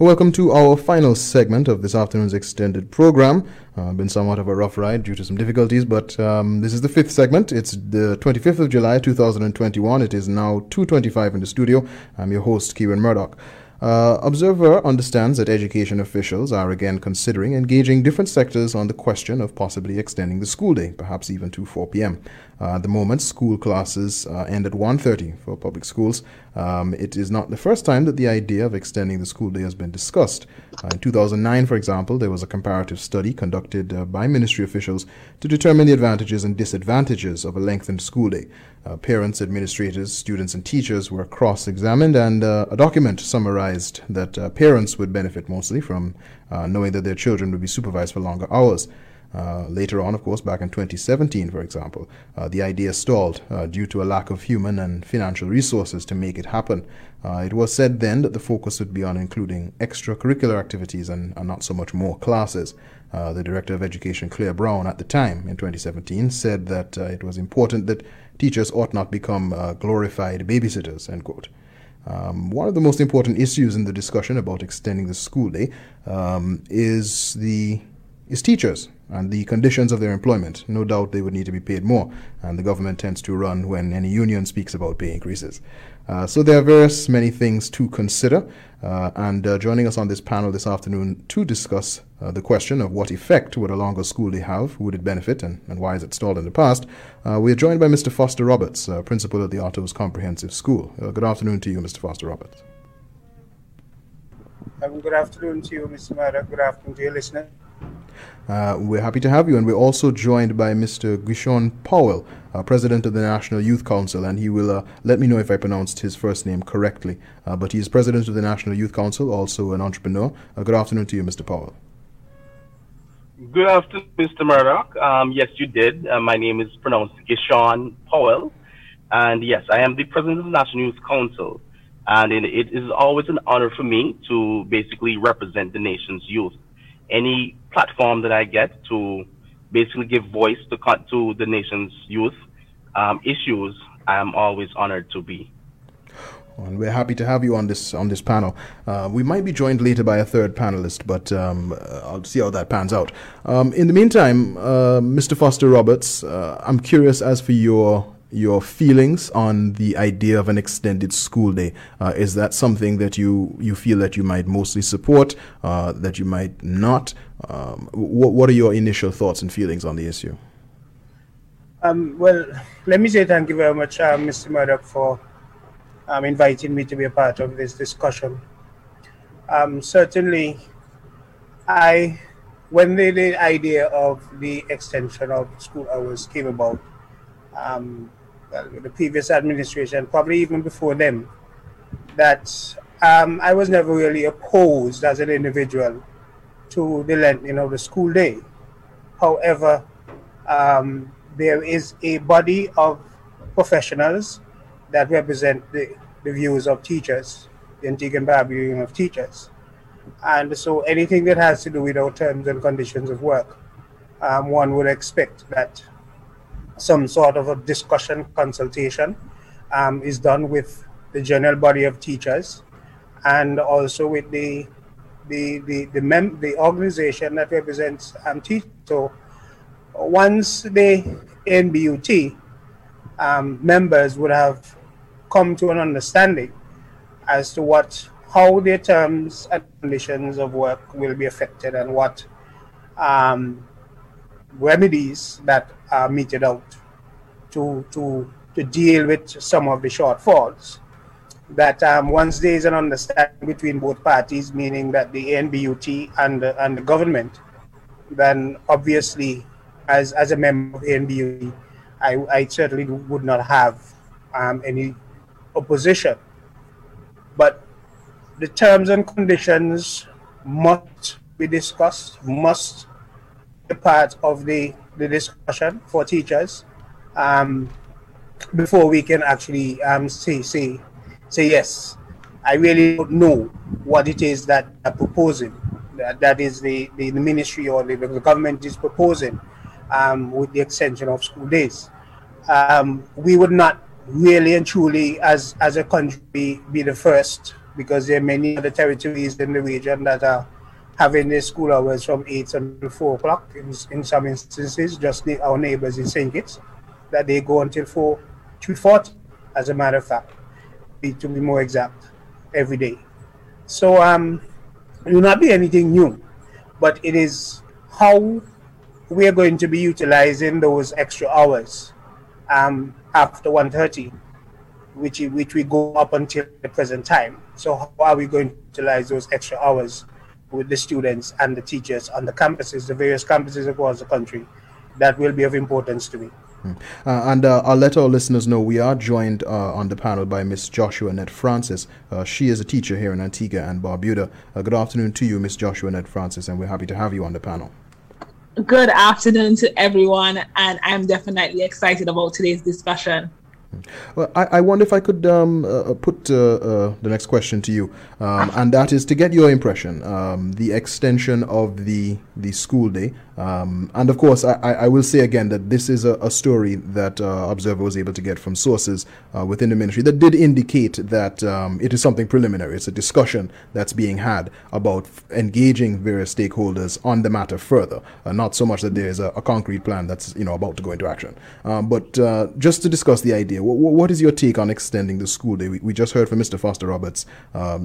Welcome to our final segment of this afternoon's extended program. Been somewhat of a rough ride due to some difficulties, but this is the fifth segment. It's the 25th of July, 2021. It is now 2:25 in the studio. I'm your host, Kieran Murdoch. Observer understands that education officials are again considering engaging different sectors on the question of possibly extending the school day, perhaps even to 4 p.m. At the moment, school classes end at 1:30 for public schools. It is not the first time that the idea of extending the school day has been discussed. In 2009, for example, there was a comparative study conducted by ministry officials to determine the advantages and disadvantages of a lengthened school day. Parents, administrators, students, and teachers were cross-examined, and a document summarized that parents would benefit mostly from knowing that their children would be supervised for longer hours. Later on, of course, back in 2017, for example, the idea stalled due to a lack of human and financial resources to make it happen. It was said then that the focus would be on including extracurricular activities and not so much more classes. The Director of Education, Claire Brown, at the time in 2017, said that it was important that teachers ought not become glorified babysitters, end quote. One of the most important issues in the discussion about extending the school day is teachers and the conditions of their employment. No doubt they would need to be paid more, and the government tends to run when any union speaks about pay increases. So there are many things to consider, and joining us on this panel this afternoon to discuss the question of what effect would a longer school day have, would it benefit, and why is it stalled in the past, we're joined by Mr. Foster Roberts, Principal at the Otto's Comprehensive School. Good afternoon to you, Mr. Foster Roberts. Good afternoon to you, Mr. Murdoch. Good afternoon to your listener. We're happy to have you, and we're also joined by Mr. Guishonne Powell, President of the National Youth Council, and he will let me know if I pronounced his first name correctly, but he is President of the National Youth Council, also an entrepreneur. Good afternoon to you, Mr. Powell. Good afternoon, Mr. Murdoch. Yes, you did. My name is pronounced Guishonne Powell, and yes, I am the President of the National Youth Council, and it is always an honor for me to basically represent the nation's youth. Any platform that I get to basically give voice to the nation's youth issues, I'm always honored to be. And we're happy to have you on this panel. We might be joined later by a third panelist, but I'll see how that pans out. In the meantime, Mr. Foster Roberts, I'm curious as for your feelings on the idea of an extended school day. Is that something that you feel that you might mostly support, that you might not? What are your initial thoughts and feelings on the issue? Well, let me say thank you very much, Mr. Murdoch, for inviting me to be a part of this discussion. Certainly, when the idea of the extension of school hours came about, well, the previous administration, probably even before them, that I was never really opposed as an individual to the lengthening of the school day. However, there is a body of professionals that represent the views of teachers, the Antigua and Barbuda Union of Teachers. And so anything that has to do with our terms and conditions of work, one would expect that some sort of a discussion, consultation is done with the general body of teachers, and also with the organization that represents teachers. So once the NBUT members would have come to an understanding as to how their terms and conditions of work will be affected, and what remedies that are meted out to deal with some of the shortfalls, that once there is an understanding between both parties, meaning that the ANBUT and the government, then obviously as a member of ANBUT, I certainly would not have any opposition. But the terms and conditions must be discussed, must be part of the discussion for teachers before we can actually say yes. I really don't know what it is that they're proposing, that is the ministry or the government is proposing with the extension of school days. We would not really and truly as a country be the first because there are many other territories in the region that are having their school hours from 8 until 4 o'clock in some instances, just our neighbors in St. Kitts, that they go until 2:40, as a matter of fact, to be more exact, every day. So it will not be anything new, but it is how we are going to be utilizing those extra hours after 1:30, which we go up until the present time. So how are we going to utilize those extra hours with the students and the teachers on the campuses, the various campuses across the country? That will be of importance to me. I'll let our listeners know we are joined on the panel by Miss Joshuanette Francis. She is a teacher here in Antigua and Barbuda. Good afternoon to you, Miss Joshuanette Francis, and we're happy to have you on the panel. Good afternoon to everyone, and I'm definitely excited about today's discussion. Well, I wonder if I could put the next question to you, and that is to get your impression, the extension of the school day. And of course, I will say again that this is a story that Observer was able to get from sources within the ministry that did indicate that it is something preliminary. It's a discussion that's being had about engaging various stakeholders on the matter further, not so much that there is a concrete plan that's about to go into action. But just to discuss the idea, what is your take on extending the school day? We just heard from Mr. Foster Roberts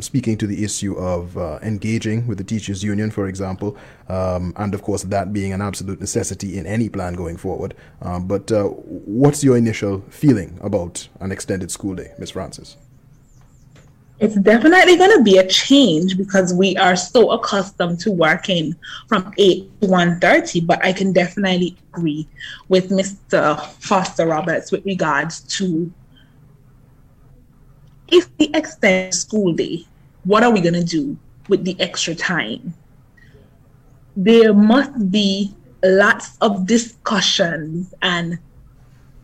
speaking to the issue of engaging with the teachers' union, for example, and of course that being an absolute necessity in any plan going forward. But what's your initial feeling about an extended school day, Ms. Francis? It's definitely going to be a change because we are so accustomed to working from 8 to 1:30, but I can definitely agree with Mr. Foster Roberts with regards to if we extend school day, what are we going to do with the extra time? There must be lots of discussions and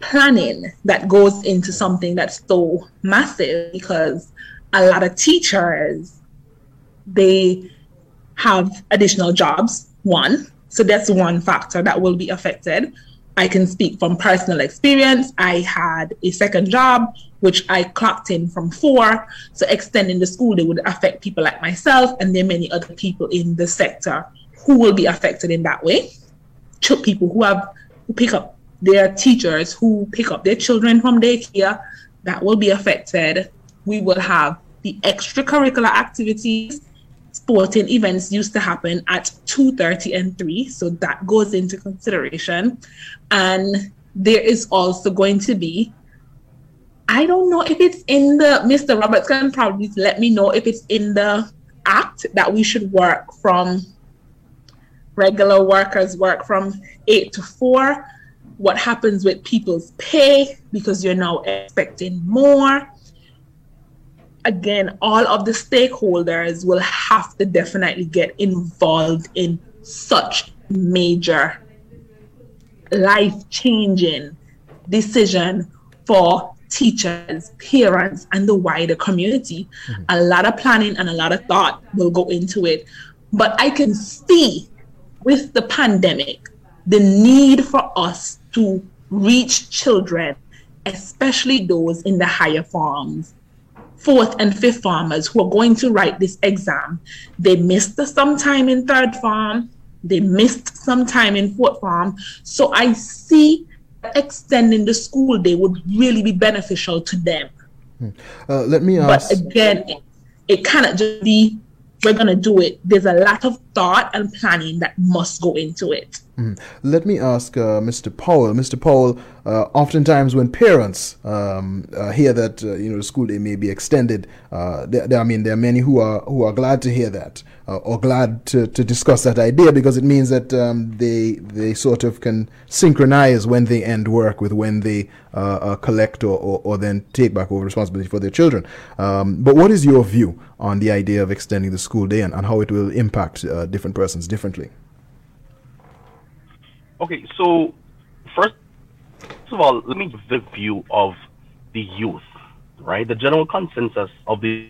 planning that goes into something that's so massive, because a lot of teachers, they have additional jobs, one. So that's one factor that will be affected. I can speak from personal experience. I had a second job, which I clocked in from 4. So extending the school day would affect people like myself, and there are many other people in the sector who will be affected in that way. People who pick up their teachers, who pick up their children from daycare, that will be affected. We will have the extracurricular activities. Sporting events used to happen at 2:30 and 3, so that goes into consideration. And there is also going to be, I don't know if it's in the, Mr. Roberts can probably let me know if it's in the act that we should work from regular workers work from 8 to 4, what happens with people's pay, because you're now expecting more. Again, all of the stakeholders will have to definitely get involved in such major, life-changing decision for teachers, parents, and the wider community. Mm-hmm. A lot of planning and a lot of thought will go into it. But I can see with the pandemic, the need for us to reach children, especially those in the higher forms, 4th and 5th formers who are going to write this exam. They missed some time in 3rd form. They missed some time in 4th form. So I see that extending the school day would really be beneficial to them. Let me ask. But again, it cannot just be, we're going to do it. There's a lot of thought and planning that must go into it. Let me ask Mr. Powell. Mr. Powell, oftentimes when parents hear that the school day may be extended, there are many who are glad to hear that or glad to discuss that idea, because it means that they sort of can synchronize when they end work with when they collect or then take back over responsibility for their children. But what is your view on the idea of extending the school day and how it will impact different persons differently? Okay, so first of all, let me give the view of the youth, right? The general consensus of the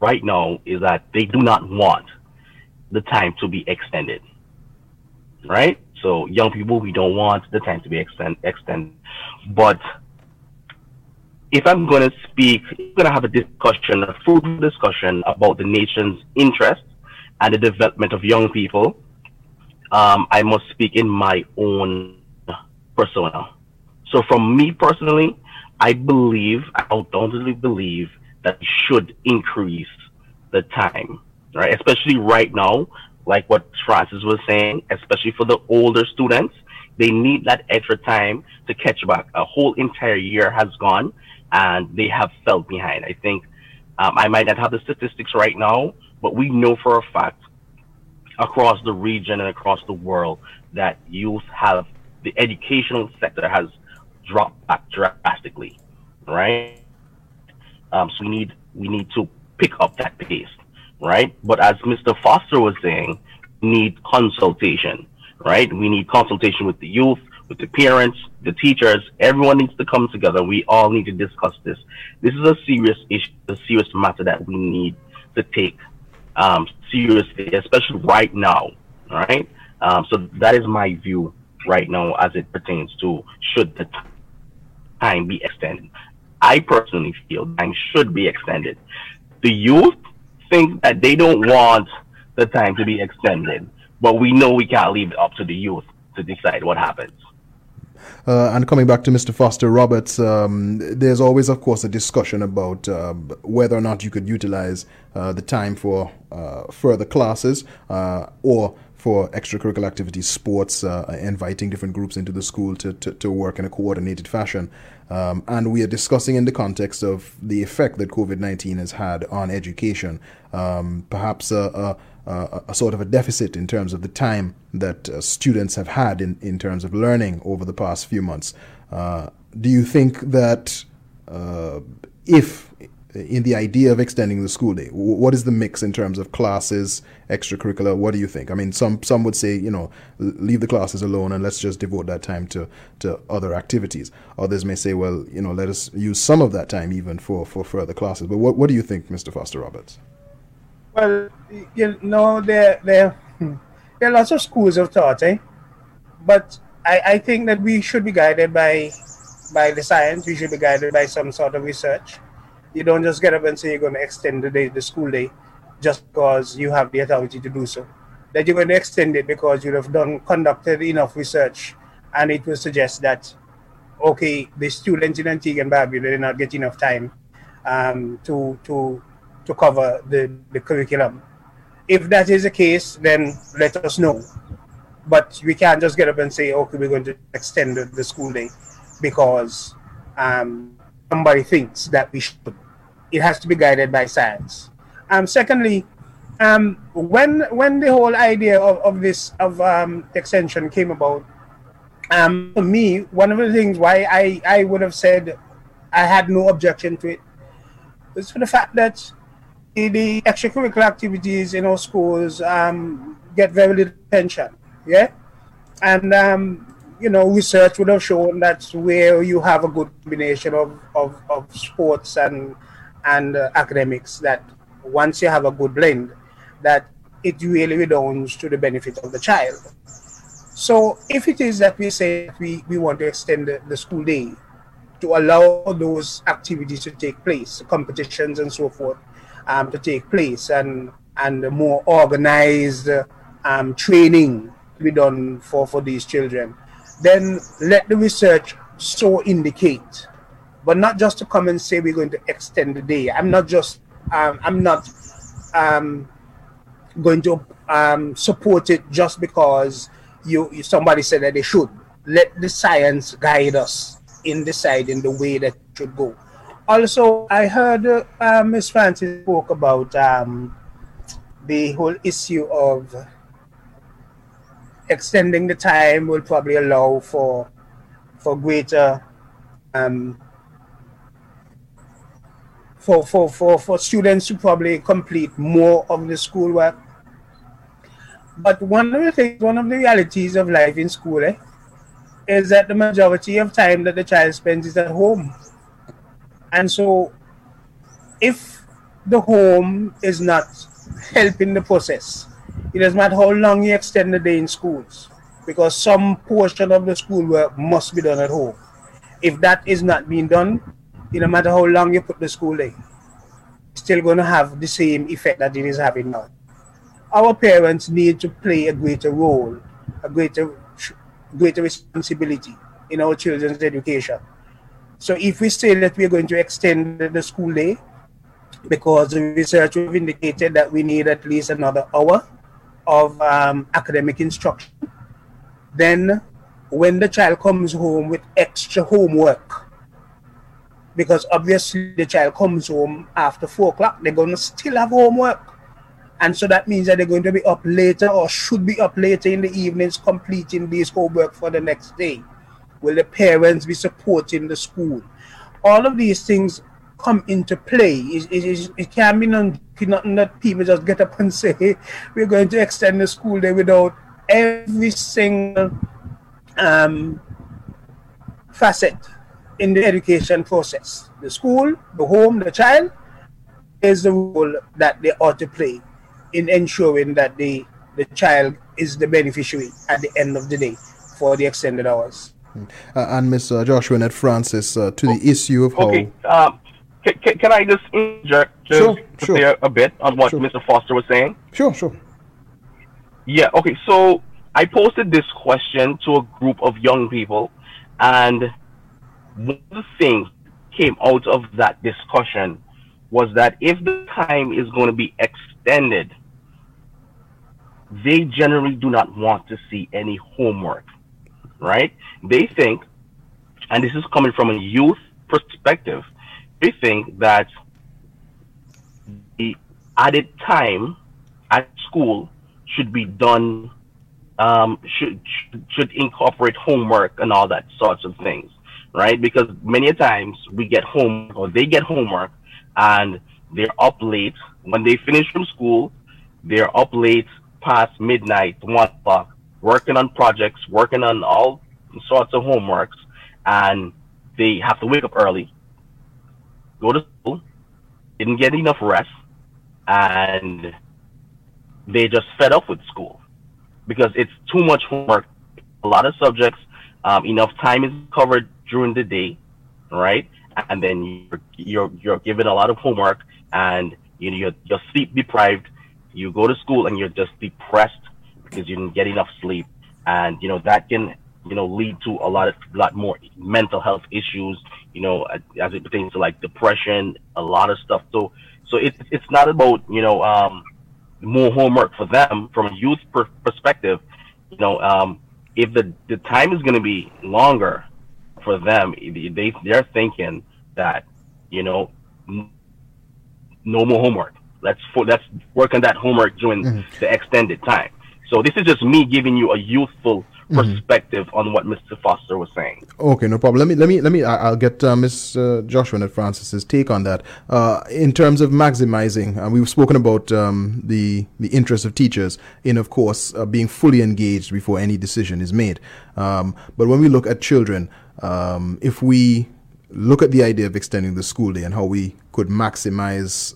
right now is that they do not want the time to be extended, right? So young people, we don't want the time to be extended. But if I'm going to speak, I'm going to have a discussion, a fruitful discussion about the nation's interests and the development of young people, I must speak in my own persona. So from me personally, I undoubtedly believe that we should increase the time, right? Especially right now, like what Francis was saying, especially for the older students, they need that extra time to catch back. A whole entire year has gone and they have fell behind. I think I might not have the statistics right now, but we know for a fact across the region and across the world that the educational sector has dropped back drastically, right? So we need to pick up that pace, right? But as Mr. Foster was saying, we need consultation, right? We need consultation with the youth, with the parents, the teachers. Everyone needs to come together. We all need to discuss this. This is a serious issue, a serious matter that we need to take seriously, especially right now, right? So that is my view right now as it pertains to should the time be extended. I personally feel time should be extended. The youth think that they don't want the time to be extended, but we know we can't leave it up to the youth to decide what happens. And coming back to Mr. Foster Roberts, there's always, of course, a discussion about whether or not you could utilize the time for further classes or for extracurricular activities, sports, inviting different groups into the school to work in a coordinated fashion. And we are discussing in the context of the effect that COVID-19 has had on education, perhaps a sort of a deficit in terms of the time that students have had in terms of learning over the past few months. Do you think that if in the idea of extending the school day, what is the mix in terms of classes, extracurricular? What do you think? I mean, some would say, you know, leave the classes alone and let's just devote that time to other activities. Others may say, well, you know, let us use some of that time even for further classes. But what do you think, Mr. Foster Roberts? Well, you know, there are lots of schools of thought, eh? But I think that we should be guided by the science. We should be guided by some sort of research. You don't just get up and say you're going to extend the school day just because you have the authority to do so. That you're going to extend it because you have conducted enough research and it will suggest that, okay, the students in Antigua and Barbuda did not get enough time to cover the curriculum. If that is the case, then let us know. But we can't just get up and say, okay, we're going to extend the school day because somebody thinks that we should. It has to be guided by science. Secondly, when the whole idea of this extension came about, for me, one of the things why I would have said I had no objection to it was for the fact that the extracurricular activities in our schools get very little attention. Yeah, and you know, research would have shown that where you have a good combination of sports and academics, that once you have a good blend, that it really redounds to the benefit of the child. So if it is that we say we want to extend the school day to allow those activities to take place, competitions and so forth, to take place, and more organized training to be done for these children, then let the research so indicate, but not just to come and say we're going to extend the day. I'm not going to support it just because somebody said that they should. Let the science guide us in deciding the way that it should go. Also, I heard Ms. Francis spoke about the whole issue of extending the time will probably allow for greater for students to probably complete more of the schoolwork. But one of the realities of life in school is that the majority of time that the child spends is at home, and so if the home is not helping the process, it doesn't matter how long you extend the day in schools, because some portion of the schoolwork must be done at home. If that is not being done, no matter how long you put the school in, it's still going to have the same effect that it is having now. Our parents need to play a greater role, a greater responsibility in our children's education. So if we say that we are going to extend the school day, because the research we've indicated that we need at least another hour of academic instruction, then when the child comes home with extra homework, because obviously the child comes home after 4 o'clock, they're going to still have homework. And so that means that they're going to be up later, or should be up later in the evenings, completing this homework for the next day. Will the parents be supporting the school? All of these things come into play. It can be nothing that people just get up and say, hey, we're going to extend the school day without every single facet in the education process. The school, the home, the child is the role that they ought to play in ensuring that the child is the beneficiary at the end of the day for the extended hours. And Ms. Joshuanette Francis, to the issue of how... Can I just interject a bit on what Mr. Foster was saying? Sure. Yeah, okay, so I posted this question to a group of young people, and one of the things came out of that discussion was that if the time is going to be extended, they generally do not want to see any homework, right? They think, and this is coming from a youth perspective, they think that the added time at school should be done, should incorporate homework and all that sorts of things, right? Because many times we get home, or they get homework, and they're up late. When they finish from school, they're up late past midnight, 1 o'clock, working on projects, working on all sorts of homeworks, and they have to wake up early, go to school, didn't get enough rest, and they just fed up with school because it's too much homework, a lot of subjects, enough time is covered during the day, right? And then you're given a lot of homework, and you're sleep deprived. You go to school and you're just depressed because you didn't get enough sleep, and that can lead to a lot more mental health issues. As it pertains to like depression, a lot of stuff. So it's not about more homework for them from a youth perspective. If the time is going to be longer for them, they're thinking that no more homework. Let's work on that homework during the extended time. So this is just me giving you a youthful perspective on what Mr. Foster was saying. Okay, no problem. Let me. I'll get Ms. Joshuanette Francis's take on that. In terms of maximizing, we've spoken about the interest of teachers in, of course, being fully engaged before any decision is made. But when we look at children, if we look at the idea of extending the school day and how we could maximize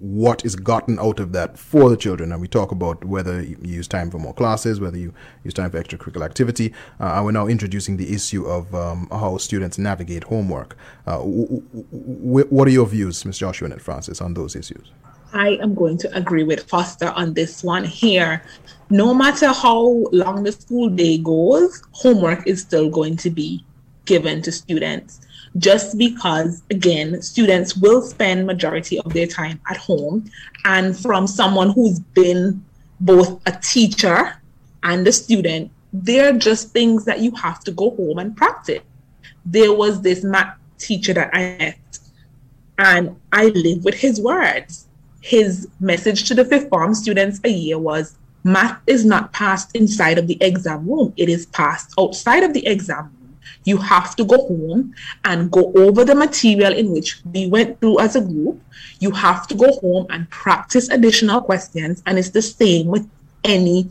what is gotten out of that for the children. And we talk about whether you use time for more classes, whether you use time for extracurricular activity. And we're now introducing the issue of how students navigate homework. What are your views, Ms. Joshuanette Francis, on those issues? I am going to agree with Foster on this one here. No matter how long the school day goes, homework is still going to be given to students. Just because, again, students will spend majority of their time at home. And from someone who's been both a teacher and a student, they're just things that you have to go home and practice. There was this math teacher that I met, and I lived with his words. His message to the fifth form students a year was, math is not passed inside of the exam room. It is passed outside of the exam room. You have to go home and go over the material in which we went through as a group. You have to go home and practice additional questions. And it's the same with any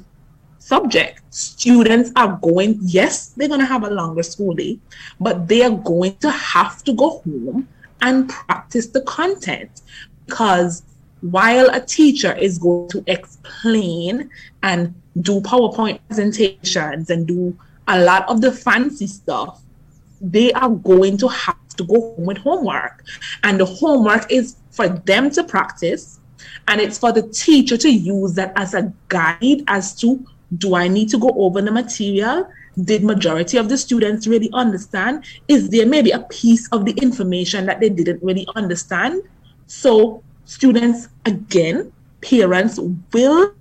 subject. Students are going, yes, they're going to have a longer school day, but they are going to have to go home and practice the content. Because while a teacher is going to explain and do PowerPoint presentations and do a lot of the fancy stuff, they are going to have to go home with homework. And the homework is for them to practice, and it's for the teacher to use that as a guide as to, do I need to go over the material? Did majority of the students really understand? Is there maybe a piece of the information that they didn't really understand? So students, again, parents will,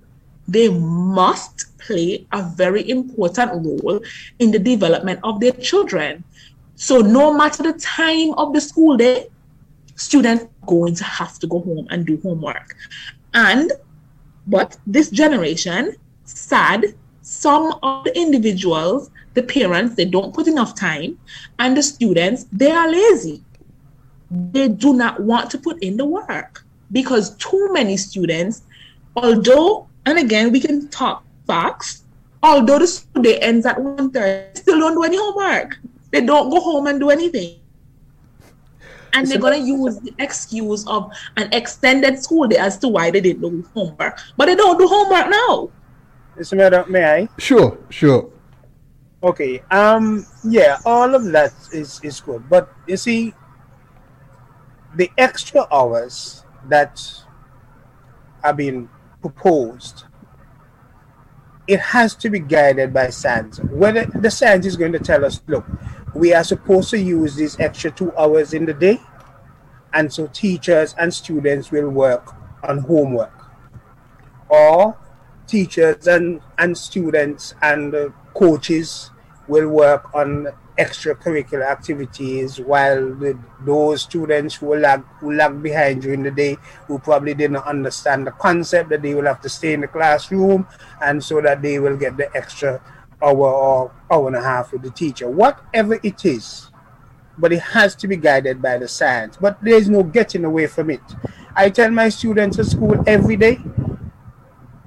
they must play a very important role in the development of their children. So no matter the time of the school day, students are going to have to go home and do homework. And, but this generation, sad, some of the individuals, the parents, they don't put enough time, and the students, they are lazy. They do not want to put in the work because too many students, although, and again, we can talk facts, although the school day ends at 1:30, they still don't do any homework. They don't go home and do anything. And they're going to use the excuse of an extended school day as to why they didn't do homework. But they don't do homework now. Mr. Murdoch, may I? Sure, sure. Okay. Yeah, all of that is good. But you see, the extra hours that are being proposed, it has to be guided by science. Whether the science is going to tell us, look, we are supposed to use these extra 2 hours in the day, and so teachers and students will work on homework. Or teachers and students and coaches will work on extracurricular activities, while those students who lag behind during the day, who probably didn't understand the concept, that they will have to stay in the classroom, and so that they will get the extra hour or hour and a half with the teacher. Whatever it is, but it has to be guided by the science. But there is no getting away from it. I tell my students at school every day,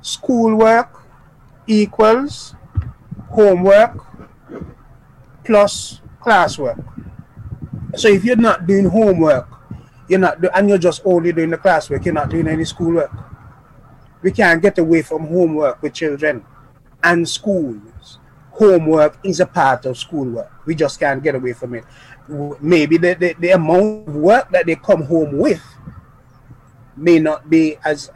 schoolwork equals homework plus classwork. So if you're not doing homework, you're not and you're just only doing the classwork, you're not doing any schoolwork. We can't get away from homework with children and schools. Homework is a part of schoolwork. We just can't get away from it. Maybe the amount of work that they come home with may not be as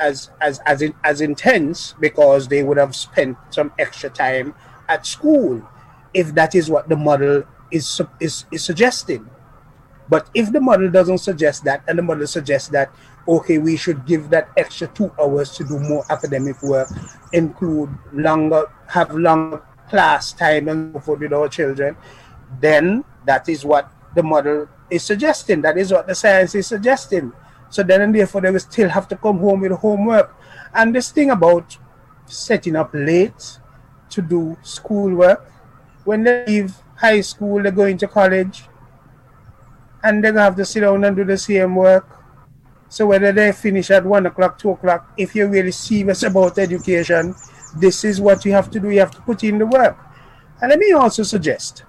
intense because they would have spent some extra time at school, if that is what the model is suggesting. But if the model doesn't suggest that, and the model suggests that, okay, we should give that extra 2 hours to do more academic work, include longer class time and so forth with our children, then that is what the model is suggesting. That is what the science is suggesting. So then and therefore they will still have to come home with homework. And this thing about setting up late to do schoolwork, when they leave high school, they go into college, and they're going to have to sit down and do the same work. So whether they finish at 1 o'clock, 2 o'clock, if you're really serious about education, this is what you have to do. You have to put in the work. And let me also suggest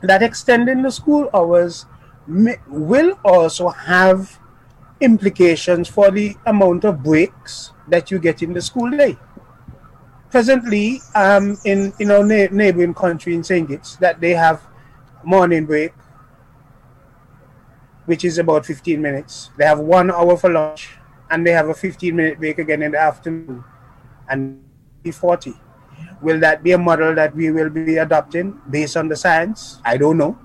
that extending the school hours will also have implications for the amount of breaks that you get in the school day. Presently, in our neighboring country in St. Kitts, that they have morning break, which is about 15 minutes. They have 1 hour for lunch, and they have a 15-minute break again in the afternoon, and 40. Will that be a model that we will be adopting based on the science? I don't know,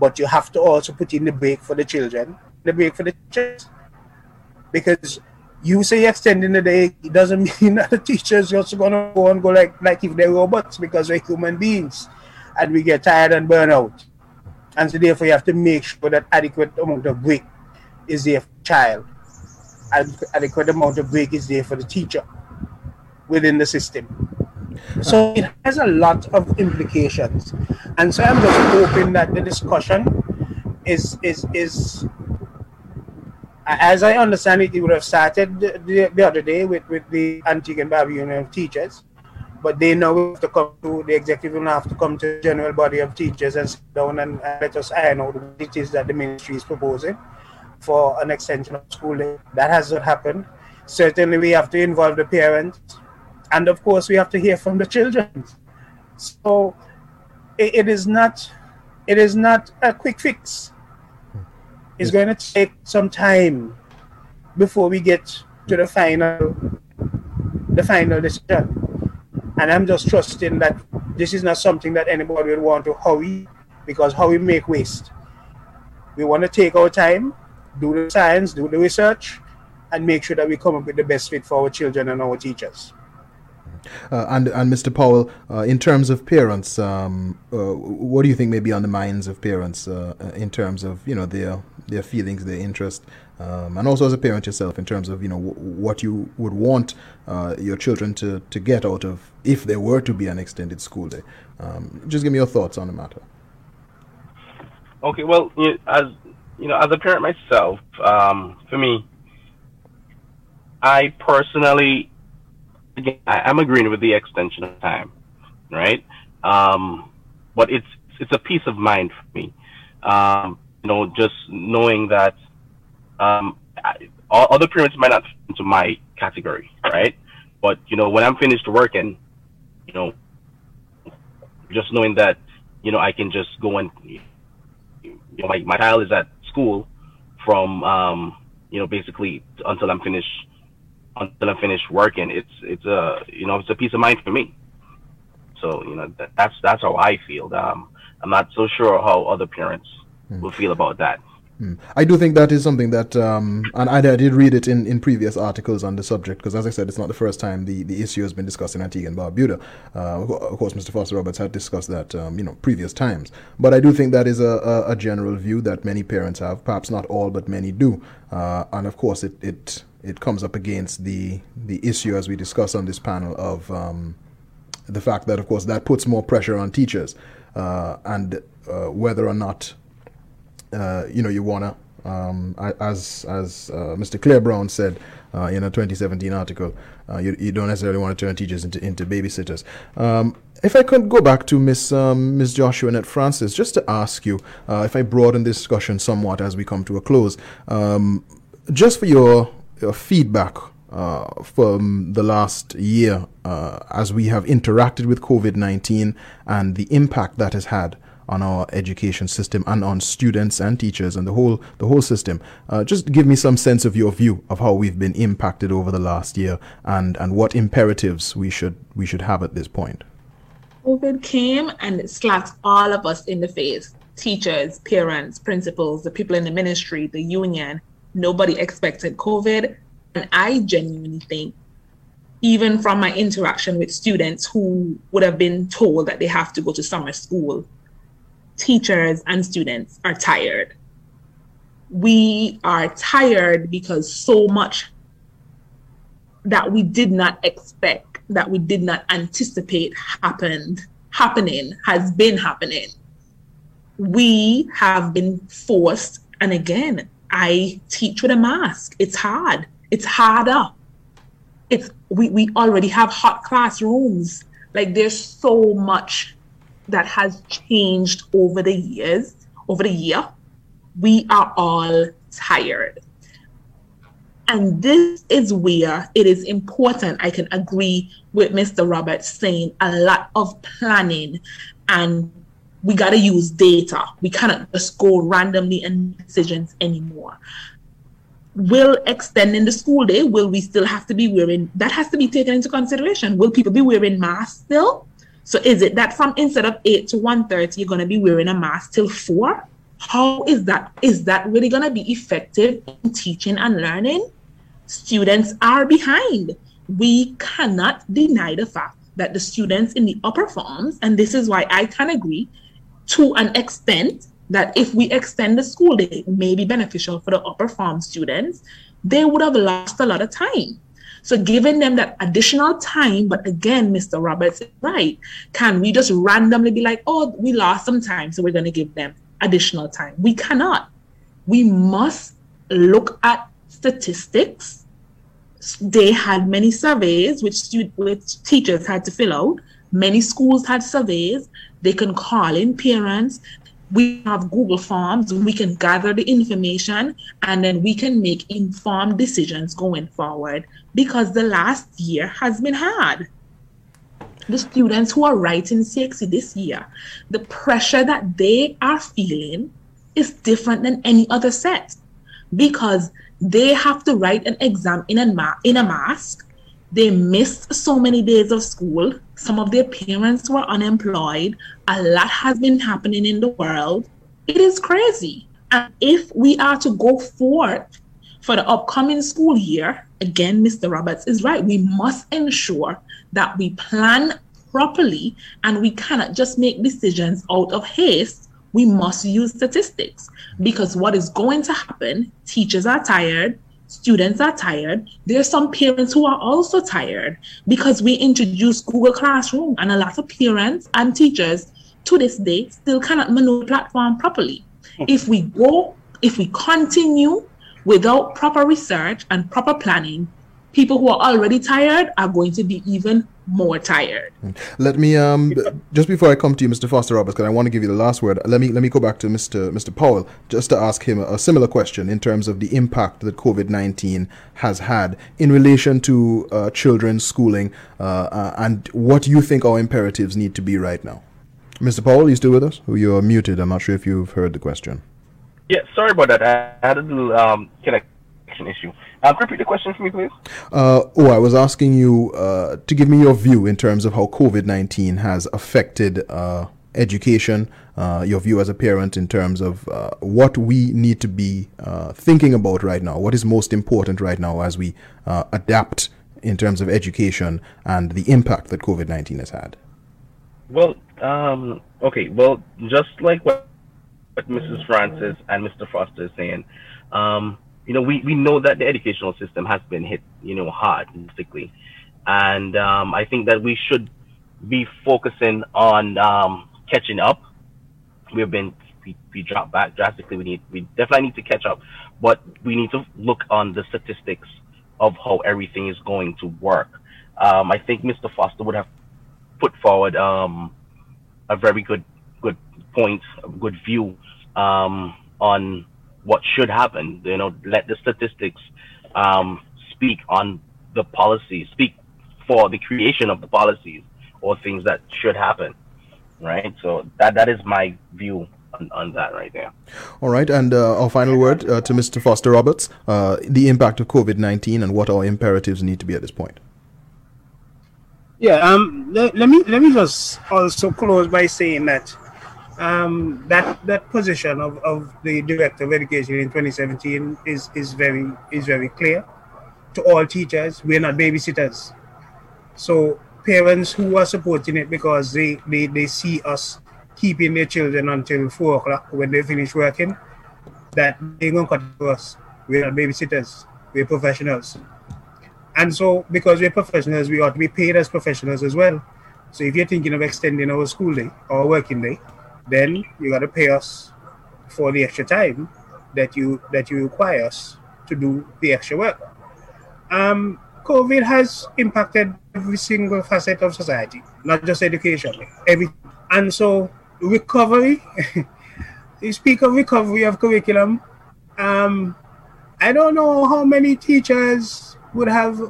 but you have to also put in the break for the children, the break for the teachers, because you say extending the day, it doesn't mean that the teachers are also going to go and go like if they're robots, because we're human beings and we get tired and burn out. And so therefore you have to make sure that adequate amount of break is there for the child. Adequate amount of break is there for the teacher within the system. So it has a lot of implications. And so I'm just hoping that the discussion is as I understand it, it would have started the other day with the Antigua and Barbuda Union of Teachers, but they now have to come to the executive and have to come to the general body of teachers and sit down and let us iron out what it is that the ministry is proposing for an extension of school day. That has not happened. Certainly, we have to involve the parents, and of course, we have to hear from the children. So it is not a quick fix. It's going to take some time before we get to the final decision. And I'm just trusting that this is not something that anybody would want to hurry, because how we make waste. We want to take our time, do the science, do the research, and make sure that we come up with the best fit for our children and our teachers. And Mr. Powell, in terms of parents, what do you think may be on the minds of parents in terms of, you know, their feelings, their interest, and also as a parent yourself, in terms of, you know, what you would want your children to get out of if there were to be an extended school day? Just give me your thoughts on the matter. Okay, well, as a parent myself, for me, I personally, again, I'm agreeing with the extension of time, right? But it's a peace of mind for me, just knowing that other parents might not fit into my category, right? But when I'm finished working, just knowing that I can just go and my child is at school from basically until I'm finished working. It's a peace of mind for me. So that's how I feel. I'm not so sure how other parents will feel about that. I do think that is something that, and I did read it in previous articles on the subject, because as I said, it's not the first time the issue has been discussed in Antigua and Barbuda. Of course, Mr. Foster Roberts had discussed that, previous times. But I do think that is a general view that many parents have, perhaps not all, but many do. And of course, it comes up against the issue, as we discussed on this panel, of the fact that, of course, that puts more pressure on teachers, and whether or not you wanna, as Mr. Claire Brown said in a 2017 article, you don't necessarily want to turn teachers into babysitters. If I could go back to Miss Joshuanette Francis, just to ask you if I broaden this discussion somewhat as we come to a close, just for your feedback from the last year as we have interacted with COVID-19 and the impact that has had on our education system and on students and teachers and the whole system. Just give me some sense of your view of how we've been impacted over the last year and what imperatives we should have at this point. COVID came and it slapped all of us in the face. Teachers, parents, principals, the people in the ministry, the union. Nobody expected COVID. And I genuinely think, even from my interaction with students who would have been told that they have to go to summer school, teachers and students are tired. We are tired because so much that we did not expect, that we did not anticipate has been happening. We have been forced, and again, I teach with a mask. It's hard. It's harder. We already have hot classrooms. Like, there's so much that has changed over the years. Over the year, we are all tired. And this is where it is important. I can agree with Mr. Roberts saying a lot of planning, and we got to use data. We cannot just go randomly and make decisions anymore. Will extending the school day, will we still have to be wearing? That has to be taken into consideration. Will people be wearing masks still? So is it that from instead of 8 to 1:30, you're going to be wearing a mask till 4? How is that? Is that really going to be effective in teaching and learning? Students are behind. We cannot deny the fact that the students in the upper forms, and this is why I can agree to an extent that if we extend the school day, it may be beneficial for the upper form students. They would have lost a lot of time. So giving them that additional time, but again, Mr. Roberts is right. Can we just randomly be like, oh, we lost some time, so we're going to give them additional time? We cannot. We must look at statistics. They had many surveys, which teachers had to fill out. Many schools had surveys. They can call in parents. We have Google Forms. We can gather the information, and then we can make informed decisions going forward, because the last year has been hard. The students who are writing CXC this year, the pressure that they are feeling is different than any other set, because they have to write an exam in a mask. They missed so many days of school. Some of their parents were unemployed. A lot has been happening in the world. It is crazy. And if we are to go forth for the upcoming school year, again, Mr. Roberts is right. We must ensure that we plan properly, and we cannot just make decisions out of haste. We must use statistics, because what is going to happen, teachers are tired, students are tired. There are some parents who are also tired, because we introduced Google Classroom, and a lot of parents and teachers to this day still cannot maneuver the platform properly. If we continue without proper research and proper planning, people who are already tired are going to be even more tired. Let me just before I come to you, Mr. Foster Roberts, because I want to give you the last word. Let me go back to Mr. Powell just to ask him a similar question in terms of the impact that COVID-19 has had in relation to children's schooling and what you think our imperatives need to be right now. Mr. Powell, are you still with us? You're muted. I'm not sure if you've heard the question. Yeah, sorry about that. I had a little connection issue. Repeat the question for me, please. I was asking you to give me your view in terms of how COVID-19 has affected education, your view as a parent in terms of what we need to be thinking about right now, what is most important right now as we adapt in terms of education and the impact that COVID-19 has had. Well, just like what Mrs. Francis and Mr. Foster is saying, we know that the educational system has been hit, hard and sickly. And I think that we should be focusing on catching up. We dropped back drastically. We definitely need to catch up, but we need to look on the statistics of how everything is going to work. I think Mr. Foster would have put forward a very good point, a good view on what should happen. Let the statistics speak on the policies, speak for the creation of the policies or things that should happen, right? So that is my view on that right there. All right, and our final word to Mr. Foster Roberts, the impact of COVID-19 and what our imperatives need to be at this point. Yeah, let me just also close by saying that that position of the Director of Education in 2017 is very clear to all teachers. We're not babysitters. So parents who are supporting it because they see us keeping their children until 4 o'clock when they finish working, that they're going to cut to us. We're not babysitters. We're professionals. And so because we're professionals, we ought to be paid as professionals as well. So if you're thinking of extending our school day or working day, then you got to pay us for the extra time that you require us to do the extra work. COVID has impacted every single facet of society, not just education. And so recovery, you speak of recovery of curriculum. I don't know how many teachers would have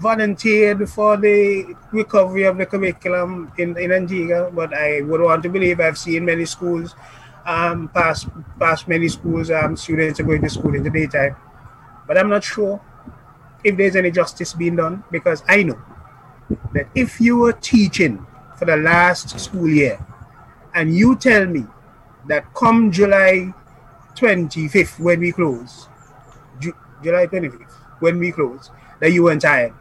volunteered for the recovery of the curriculum in Antigua, but I would want to believe I've seen many schools, past many schools, students are going to school in the daytime. But I'm not sure if there's any justice being done, because I know that if you were teaching for the last school year and you tell me that come July 25th when we close, July 25th when we close, that you weren't tired,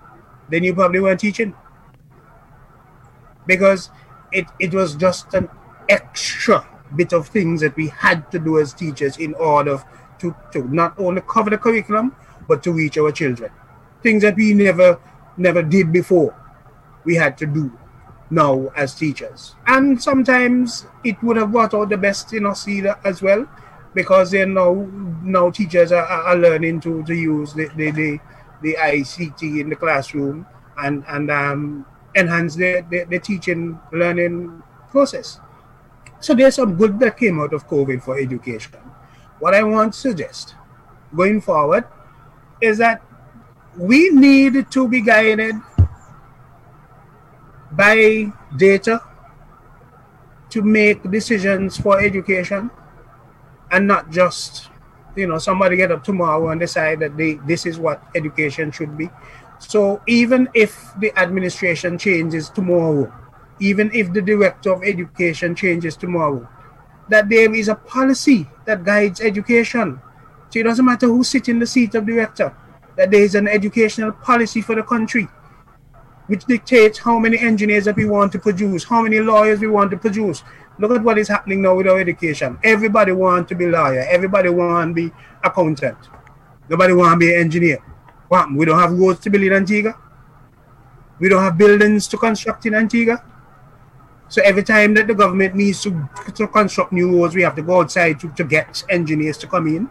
then you probably weren't teaching, because it was just an extra bit of things that we had to do as teachers in order to not only cover the curriculum, but to reach our children. Things that we never did before, we had to do now as teachers. And sometimes it would have brought out the best in us either as well, because they now teachers are learning to use the ICT in the classroom and enhance the teaching learning process. So there's some good that came out of COVID for education. What I want to suggest going forward is that we need to be guided by data to make decisions for education and not just, you know, somebody get up tomorrow and decide that this is what education should be. So even if the administration changes tomorrow, even if the director of education changes tomorrow, that there is a policy that guides education. So it doesn't matter who sits in the seat of director, that there is an educational policy for the country, which dictates how many engineers that we want to produce, how many lawyers we want to produce. Look at what is happening now with our education. Everybody wants to be a lawyer. Everybody wants to be accountant. Nobody wants to be an engineer. What happened? We don't have roads to build in Antigua. We don't have buildings to construct in Antigua. So every time that the government needs to construct new roads, we have to go outside to get engineers to come in.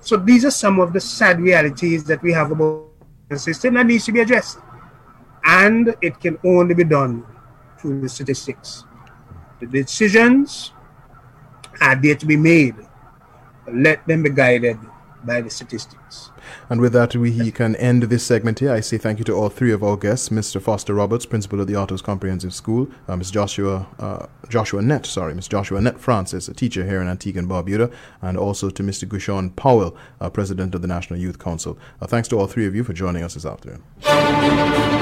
So these are some of the sad realities that we have about the system that needs to be addressed. And it can only be done through the statistics. The decisions are there to be made. Let them be guided by the statistics. And with that, we can end this segment here. I say thank you to all three of our guests, Mr. Foster Roberts, Principal of the Otto's Comprehensive School, Miss Joshuanette Francis, a teacher here in Antigua and Barbuda, and also to Mr. Guishonne Powell, President of the National Youth Council. Thanks to all three of you for joining us this afternoon.